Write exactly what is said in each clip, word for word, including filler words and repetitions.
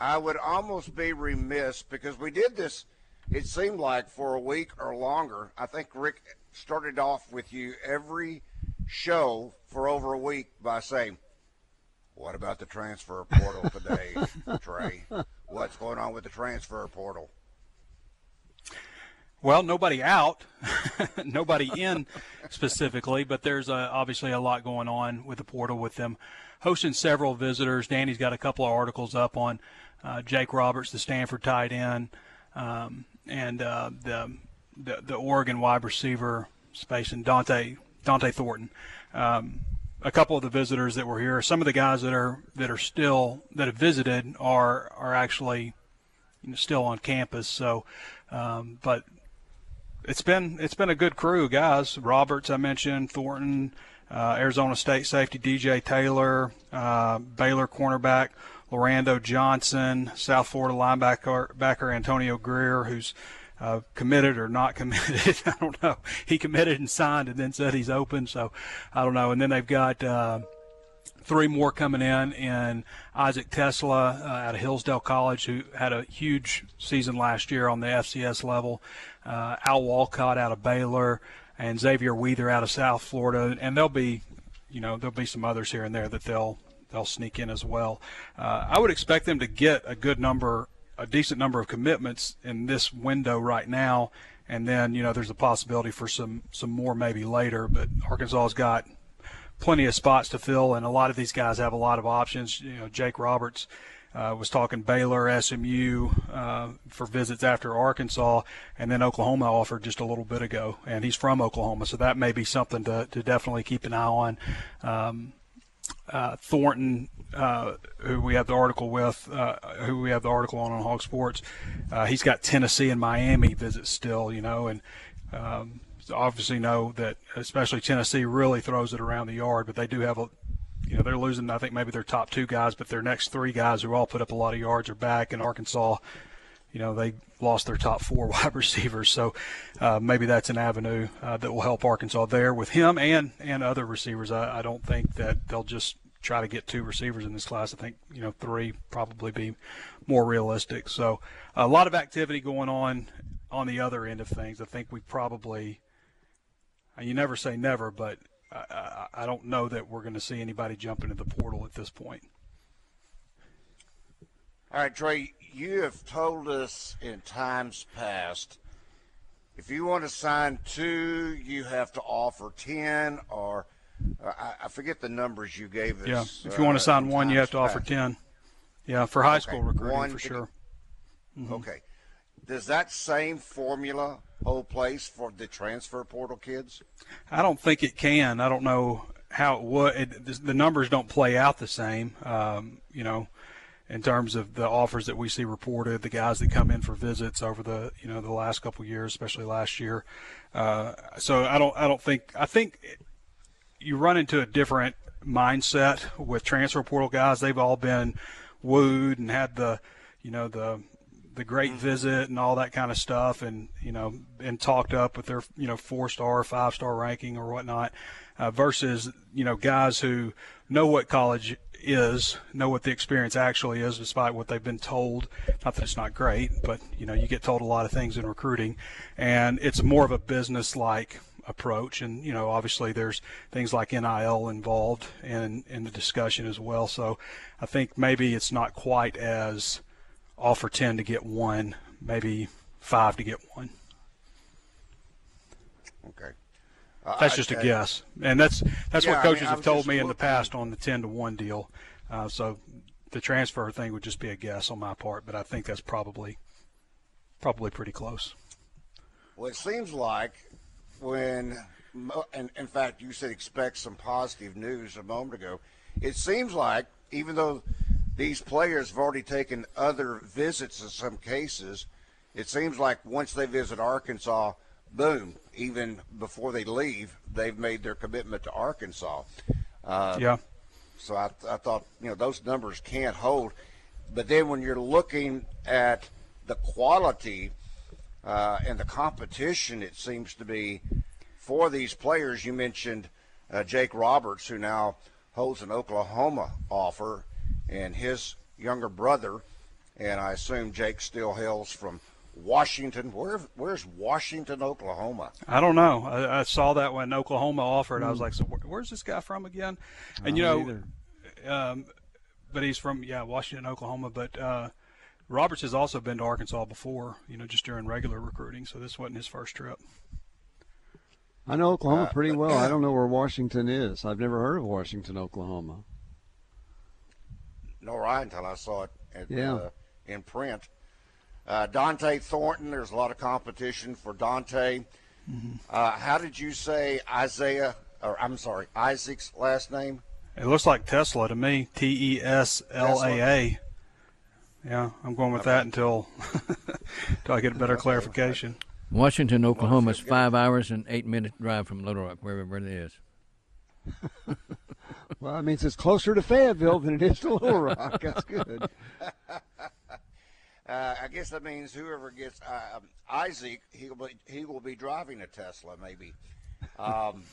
I would almost be remiss because we did this, it seemed like, for a week or longer. I think Rick started off with you every show for over a week by saying, what about the transfer portal today, Trey? What's going on with the transfer portal? Well, nobody out, nobody in specifically, but there's uh, obviously a lot going on with the portal with them hosting several visitors. Danny's got a couple of articles up on uh, Jake Roberts, the Stanford tight end, um, and uh, the, the the Oregon wide receiver space, and Dante Dante Thornton. Um, a couple of the visitors that were here, some of the guys that are that are still that have visited are are actually you know, still on campus. So, um, but it's been it's been a good crew, guys. Roberts, I mentioned, Thornton, uh, Arizona State safety D J Taylor, uh, Baylor cornerback Lorando Johnson, South Florida linebacker backer Antonio Greer, who's Uh, committed or not committed, I don't know. He committed and signed and then said he's open, so I don't know. And then they've got uh, three more coming in, and Isaac Tesla uh, out of Hillsdale College, who had a huge season last year on the F C S level, uh, Al Walcott out of Baylor, and Xavier Weaver out of South Florida. And there'll be, you know, there'll be some others here and there that they'll they'll sneak in as well. Uh, I would expect them to get a good number a decent number of commitments in this window right now, and then you know there's a possibility for some some more maybe later, but Arkansas's got plenty of spots to fill, and a lot of these guys have a lot of options. You know, Jake Roberts uh, was talking Baylor, S M U uh, for visits after Arkansas, and then Oklahoma offered just a little bit ago, and he's from Oklahoma, so that may be something to, to definitely keep an eye on. um, Uh, Thornton, uh, who we have the article with, uh, who we have the article on on Hog Sports, uh, he's got Tennessee and Miami visits still, you know, and um, obviously know that especially Tennessee really throws it around the yard, but they do have a, you know, they're losing, I think, maybe their top two guys, but their next three guys who all put up a lot of yards are back, and Arkansas, you know, they lost their top four wide receivers, so uh, maybe that's an avenue uh, that will help Arkansas there with him and, and other receivers. I, I don't think that they'll just try to get two receivers in this class. I think, you know, three probably be more realistic. So a lot of activity going on on the other end of things. I think we probably – you never say never, but I, I, I don't know that we're going to see anybody jump into the portal at this point. All right, Trey, you have told us in times past, if you want to sign two, you have to offer ten, or uh, I forget the numbers you gave us. Yeah, if you uh, want to sign one, you have to past. offer ten. Yeah, for high okay. school recruiting, one, for sure. Mm-hmm. Okay. Does that same formula hold place for the transfer portal kids? I don't think it can. I don't know how it would. It, the numbers don't play out the same, um, you know. In terms of the offers that we see reported, the guys that come in for visits over the you know the last couple of years, especially last year, uh, so I don't I don't think I think you run into a different mindset with transfer portal guys. They've all been wooed and had the you know the the great visit and all that kind of stuff, and you know and talked up with their you know four star, five star ranking or whatnot, uh, versus you know guys who know what college is, know what the experience actually is, despite what they've been told. Not that it's not great, but you know you get told a lot of things in recruiting, and it's more of a business-like approach. And you know obviously there's things like N I L involved in in the discussion as well. So I think maybe it's not quite as offer ten to get one, maybe five to get one. Okay. That's just a guess, and that's that's yeah, what coaches I mean, have told me in the past on the ten to one deal. Uh, so the transfer thing would just be a guess on my part, but I think that's probably probably pretty close. Well, it seems like when, and in fact, you said expect some positive news a moment ago. It seems like even though these players have already taken other visits in some cases. It seems like once they visit Arkansas, boom, even before they leave, they've made their commitment to Arkansas. Uh, yeah. So I, I thought, you know, those numbers can't hold. But then when you're looking at the quality uh, and the competition, it seems to be, for these players, you mentioned uh, Jake Roberts, who now holds an Oklahoma offer, and his younger brother, and I assume Jake still hails from Washington. Where, where's Washington, Oklahoma? I don't know. I, I saw that when Oklahoma offered. Mm. I was like, so where, where's this guy from again? And, you know, um, but he's from, yeah, Washington, Oklahoma. But uh, Roberts has also been to Arkansas before, you know, just during regular recruiting. So this wasn't his first trip. I know Oklahoma uh, pretty well. I don't know where Washington is. I've never heard of Washington, Oklahoma. Nor I until I saw it at, yeah. uh, in print. Uh, Dante Thornton, there's a lot of competition for Dante. Mm-hmm. Uh, how did you say Isaiah, or I'm sorry, Isaac's last name? It looks like Tesla to me, T E S L A A. Yeah, I'm going with okay. that until, until I get a better okay. clarification. Washington, Oklahoma is five hours and eight minute drive from Little Rock, wherever it is. Well, that means it's closer to Fayetteville than it is to Little Rock. That's good. Uh, I guess that means whoever gets uh, Isaac, he will be, he will be driving a Tesla maybe. Um,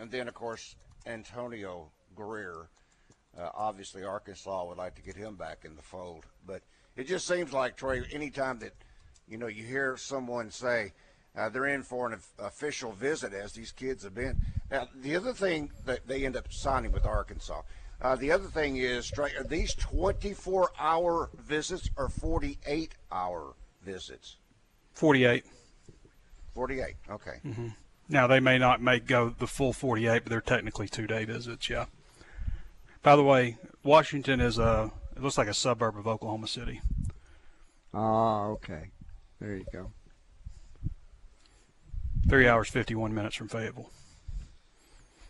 and then, of course, Antonio Greer. Uh, obviously, Arkansas would like to get him back in the fold. But it just seems like, Trey, any time that, you know, you hear someone say uh, they're in for an official visit, as these kids have been. Now, the other thing that they end up signing with Arkansas, uh, the other thing is, Trey, are these twenty-four hour visits or forty-eight hour visits? forty-eight. forty-eight, okay. Mm-hmm. Now, they may not make go the full forty-eight, but they're technically two-day visits, yeah. By the way, Washington is a – it looks like a suburb of Oklahoma City. Ah, okay. There you go. Three hours, fifty-one minutes from Fayetteville.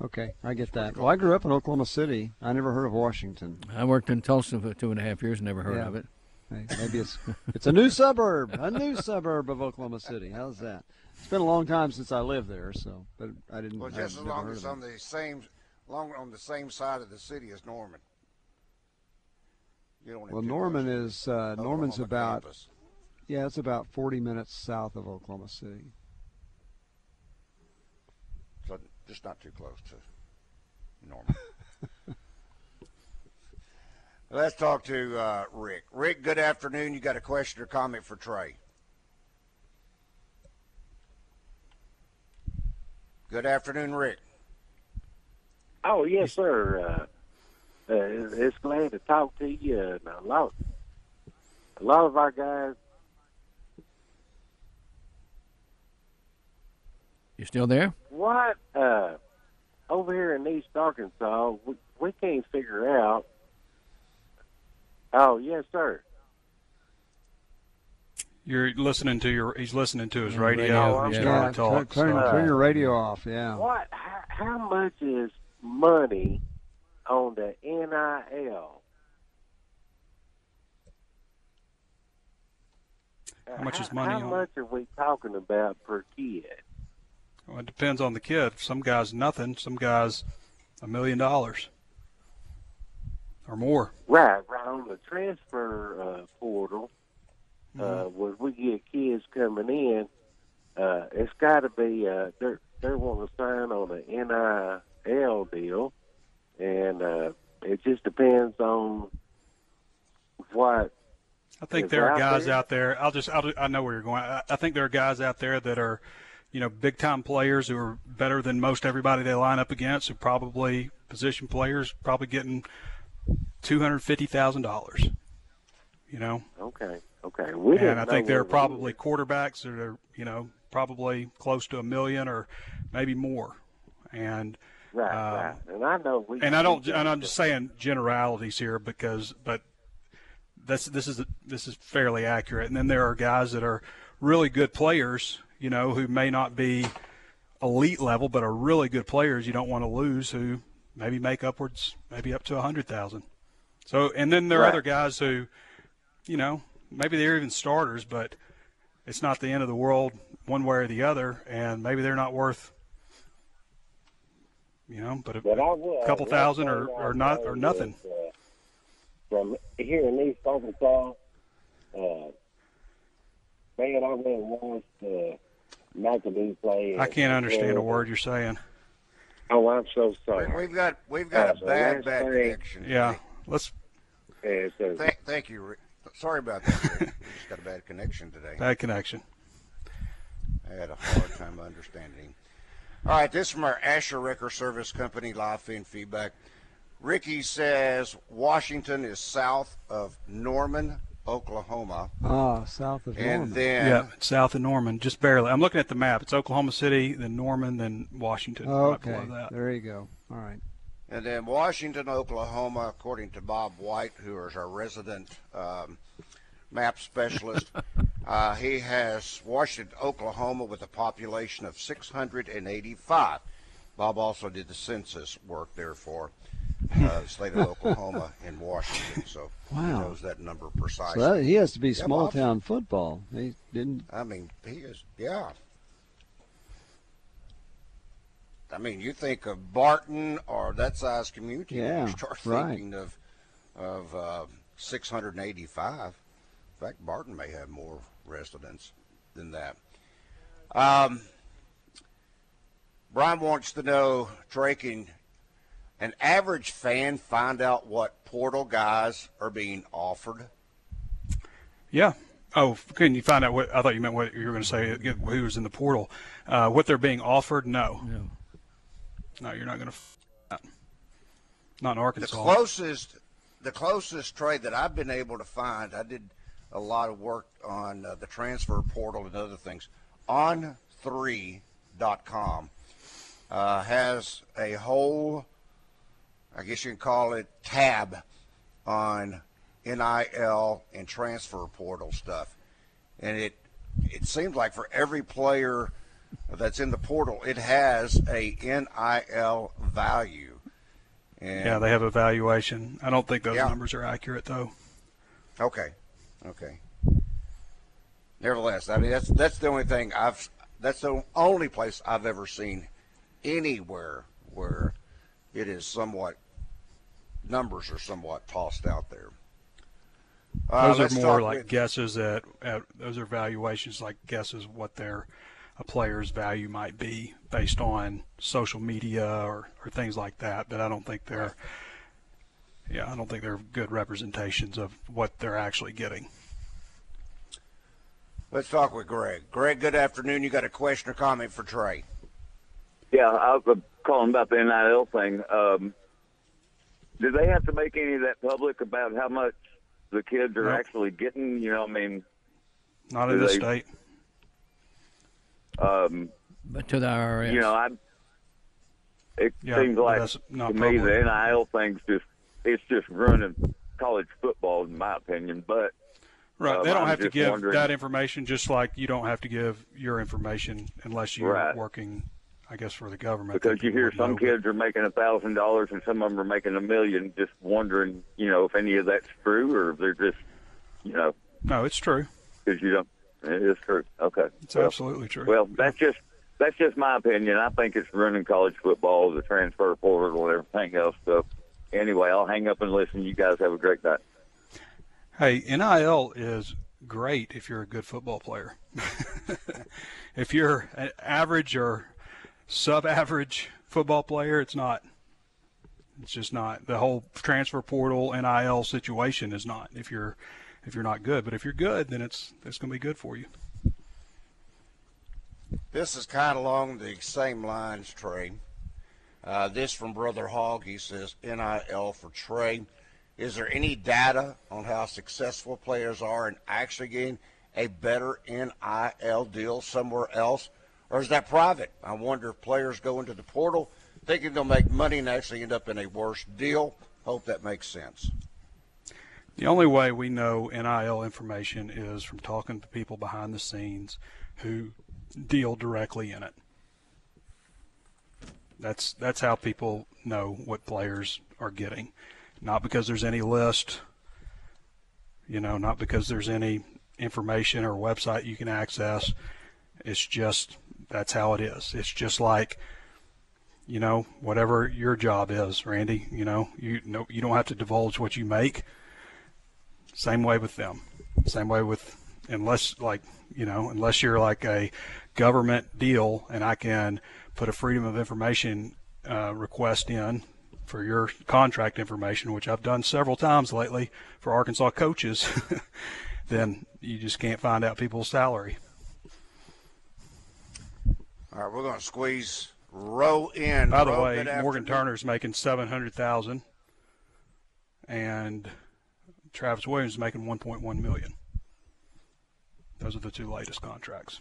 Okay, I get that. Well, I grew up in Oklahoma City. I never heard of Washington. I worked in Tulsa for two and a half years, never heard yeah. of it. Hey, maybe it's it's a new suburb, a new suburb of Oklahoma City. How's that? It's been a long time since I lived there, so but I didn't. Well, just as long as on the same, long on the same side of the city as Norman. You don't well, Norman is uh, Norman's about. Campus. Yeah, it's about forty minutes south of Oklahoma City. So just not too close to Norman. Let's talk to uh, Rick. Rick, good afternoon. You got a question or comment for Trey? Good afternoon, Rick. Oh, yes, sir. Uh, uh, it's glad to talk to you. And a lot, a lot of our guys. You still there? What? Uh, over here in East Arkansas, we, we can't figure out. Oh, yes, sir. You're listening to your. He's listening to his yeah, radio. radio. He's yeah. trying to talk. Turn, so. turn your radio off. Yeah. What? How, how much is money on the N I L? How much is money? How, how on? much are we talking about per kid? Well, it depends on the kid. Some guys, nothing. Some guys, a million dollars or more. Right. Right on the transfer uh, portal, mm-hmm. uh, when we get kids coming in, uh, it's got to be uh, they're they're wanting to sign on an N I L deal, and uh, it just depends on what. I think there are guys there. out there. I'll just I'll, I know where you're going. I, I think there are guys out there that are. You know, big-time players who are better than most everybody they line up against, who probably position players probably getting two hundred fifty thousand dollars. You know. Okay. Okay. We and I think there are probably quarterbacks that are, you know, probably close to a million or maybe more. And right, uh, right. And I know we. And I don't. And I'm just saying generalities here because, but this this is this is fairly accurate. And then there are guys that are really good players. You know, who may not be elite level, but are really good players you don't want to lose, who maybe make upwards, maybe up to a hundred thousand. So, and then there are right. other guys who, you know, maybe they're even starters, but it's not the end of the world one way or the other, and maybe they're not worth, you know, but a but would, couple thousand or, or not or nothing. Is, uh, from here in East Arkansas, uh, man, I really want to McAdoo play. I can't understand a word you're saying. Oh, I'm so sorry. We've got we've got uh, a bad bad thing, connection. Yeah, Rick. let's. Yeah, so, thank, thank you, Rick. Sorry about that. Rick. We just got a bad connection today. Bad connection. I had a hard time understanding. All right, this is from our Asher Wrecker Service Company live feed feedback. Ricky says Washington is south of Norman, Oklahoma. Ah, south of Norman. And then yeah, south of Norman, just barely. I'm looking at the map. It's Oklahoma City, then Norman, then Washington. Oh, okay, right below that. There you go. All right. And then Washington, Oklahoma, according to Bob White, who is our resident um, map specialist, uh, he has Washington, Oklahoma, with a population of six hundred eighty-five. Bob also did the census work, therefore. Uh, the state of Oklahoma and Washington, so wow. he knows that number precisely. So that, he has to be yeah, small-town football. He didn't. I mean, he is, yeah. I mean, you think of Barton or that size community, yeah, you start thinking right. of of uh, six hundred eighty-five. In fact, Barton may have more residents than that. Um, Brian wants to know, Drake and an average fan find out what portal guys are being offered? Yeah. Oh, can you find out what – I thought you meant what you were going to say, who was in the portal. Uh, what they're being offered, no. Yeah. No, you're not going to – not in Arkansas. The closest, the closest trade that I've been able to find, I did a lot of work on uh, the transfer portal and other things. on three dot com uh, has a whole – I guess you can call it tab on N I L and transfer portal stuff. And it it seems like for every player that's in the portal, it has a N I L value. And yeah, they have a valuation. I don't think those yeah. numbers are accurate, though. Okay. Okay. Nevertheless, I mean, that's that's the only thing I've – that's the only place I've ever seen anywhere where it is somewhat – numbers are somewhat tossed out there. Uh, those are more like with, guesses at, at those are valuations like guesses what their a player's value might be based on social media or, or things like that, but I don't think they're yeah I don't think they're good representations of what they're actually getting. Let's talk with Greg. Greg, good afternoon. You got a question or comment for Trey? Yeah, I was calling about the N I L thing. um Do they have to make any of that public about how much the kids are nope. actually getting? You know, I mean, not in this state. Um, but to the I R S, you know, I. It yeah, seems like to me the N I L thing's just it's just ruining college football, in my opinion. But right, um, they don't I'm have to give wondering... that information, just like you don't have to give your information unless you're right. working. I guess for the government. Because you hear some kids are making a thousand dollars and some of them are making a million, just wondering, you know, if any of that's true or if they're just, you know. No, it's true. Because you don't, it is true. Okay. It's well, absolutely true. Well, that's just, that's just my opinion. I think it's ruining college football, the transfer portal, and everything else. So anyway, I'll hang up and listen. You guys have a great night. Hey, N I L is great if you're a good football player. If you're an average or sub-average football player, it's not. It's just not. The whole transfer portal N I L situation is not. If you're, if you're not good, but if you're good, then it's it's going to be good for you. This is kind of along the same lines, Trey. Uh, this from Brother Hogg. He says N I L for Trey. Is there any data on how successful players are in actually getting a better N I L deal somewhere else? Or is that private? I wonder if players go into the portal thinking they'll make money and actually end up in a worse deal. Hope that makes sense. The only way we know N I L information is from talking to people behind the scenes who deal directly in it. That's that's how people know what players are getting. not because there's any list, you know, not because there's any information or website you can access. It's just, that's how it is. It's just like, you know, whatever your job is, Randy, you know, you know, you don't have to divulge what you make. Same way with them. Same way with, unless like, you know, unless you're like a government deal and I can put a freedom of information uh, request in for your contract information, which I've done several times lately for Arkansas coaches, then you just can't find out people's salary. All right, we're going to squeeze Row in. By the Row way, Morgan Turner's making seven hundred thousand dollars and Travis Williams is making one point one million dollars. Those are the two latest contracts.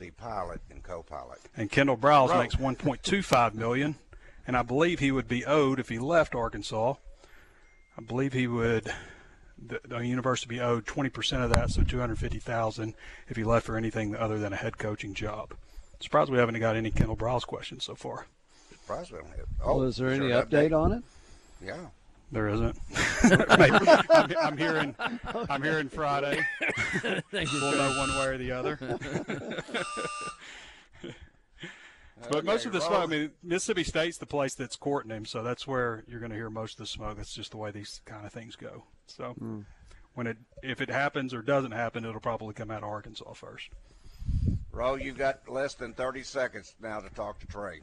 The pilot and co-pilot. And Kendall Briles Row. makes one point two five million dollars, and I believe he would be owed, if he left Arkansas, I believe he would – The, the university be owed twenty percent of that, so two hundred fifty thousand dollars if he left for anything other than a head coaching job. Surprised we haven't got any Kendall Briles questions so far. Surprised we don't have. Oh, well, is there is any there update, update on it? Yeah, there isn't. I'm, I'm hearing, I'm hearing Friday. Thank you, we'll know one way or the other. But okay, most of the smoke, I mean, Mississippi State's the place that's courting him, so that's where you're going to hear most of the smoke. That's just the way these kind of things go. So mm. when it if it happens or doesn't happen, it'll probably come out of Arkansas first. Ro, you've got less than thirty seconds now to talk to Trey.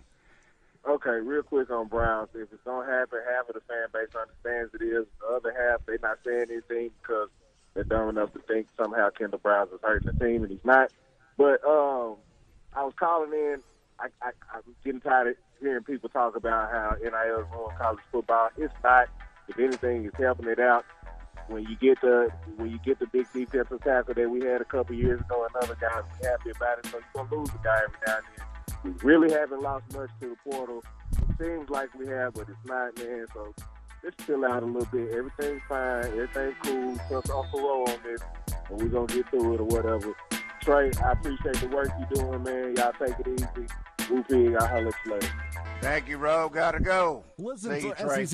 Okay, real quick on Browns. If it's going to happen, half of the fan base understands it is. The other half, they're not saying anything because they're dumb enough to think somehow Kendall Briles is hurting the team, and he's not. But um, I was calling in. I, I, I'm getting tired of hearing people talk about how N I L ruined college football. It's not. If anything, it's helping it out. When you get the when you get the big defensive tackle that we had a couple years ago, another guy was happy about it. So you're gonna lose a guy every now and then. We really haven't lost much to the portal. It seems like we have, but it's not, man. So just chill out a little bit. Everything's fine. Everything's cool. Just off the roll on this, and we're gonna get through it or whatever. Trey, I appreciate the work you're doing, man. Y'all take it easy. Whoopie, I'll holler at you later. Thank you, Ro. Gotta go. Listen See to you, Trey. S E C